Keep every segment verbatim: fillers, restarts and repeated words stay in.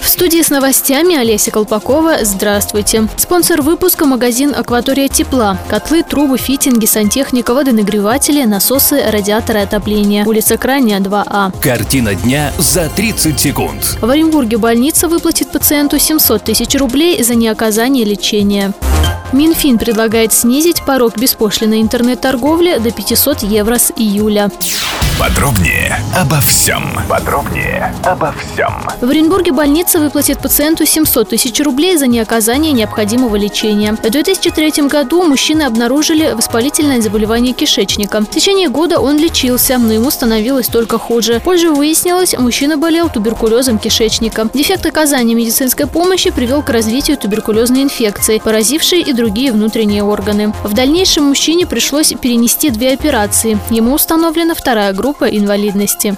В студии с новостями Олеся Колпакова. Здравствуйте. Спонсор выпуска — магазин «Акватория тепла». Котлы, трубы, фитинги, сантехника, водонагреватели, насосы, радиаторы отопления. Улица Крайняя, два А. Картина дня за тридцать секунд. В Оренбурге больница выплатит пациенту семьсот тысяч рублей за неоказание лечения. Минфин предлагает снизить порог беспошлиной интернет-торговли до пятьсот евро с июля. Подробнее обо всем. Подробнее обо всем. В Оренбурге больница выплатит пациенту семьсот тысяч рублей за неоказание необходимого лечения. В две тысячи третьем году мужчины обнаружили воспалительное заболевание кишечника. В течение года он лечился, но ему становилось только хуже. Позже выяснилось, мужчина болел туберкулезом кишечника. Дефект оказания медицинской помощи привел к развитию туберкулезной инфекции, поразившей и другие внутренние органы. В дальнейшем мужчине пришлось перенести две операции. Ему установлена вторая группа. Группа инвалидности.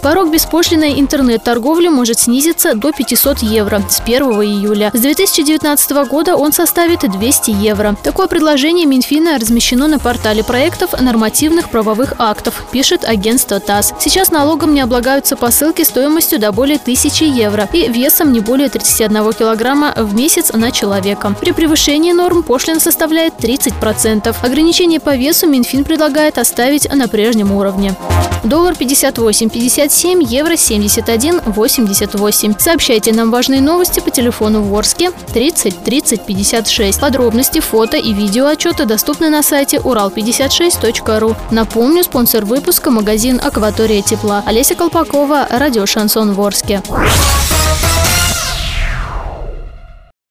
Порог беспошлинной интернет-торговли может снизиться до пятьсот евро с первого июля. С две тысячи девятнадцатого года он составит двести евро. Такое предложение Минфина размещено на портале проектов нормативных правовых актов, пишет агентство ТАСС. Сейчас налогом не облагаются посылки стоимостью до более тысячи евро и весом не более тридцати одного килограмма в месяц на человека. При превышении норм пошлина составляет тридцать процентов. Ограничение по весу Минфин предлагает оставить на прежнем уровне. Доллар пятьдесят восемь пятьдесят семь, евро семьдесят один восемьдесят восемь. Сообщайте нам важные новости по телефону в Орске тридцать тридцать пятьдесят шесть. Подробности, фото и видео отчета доступны на сайте урал пятьдесят шесть точка ру. Напомню, спонсор выпуска — магазин «Акватория тепла». Олеся Колпакова, Радио Шансон в Орске.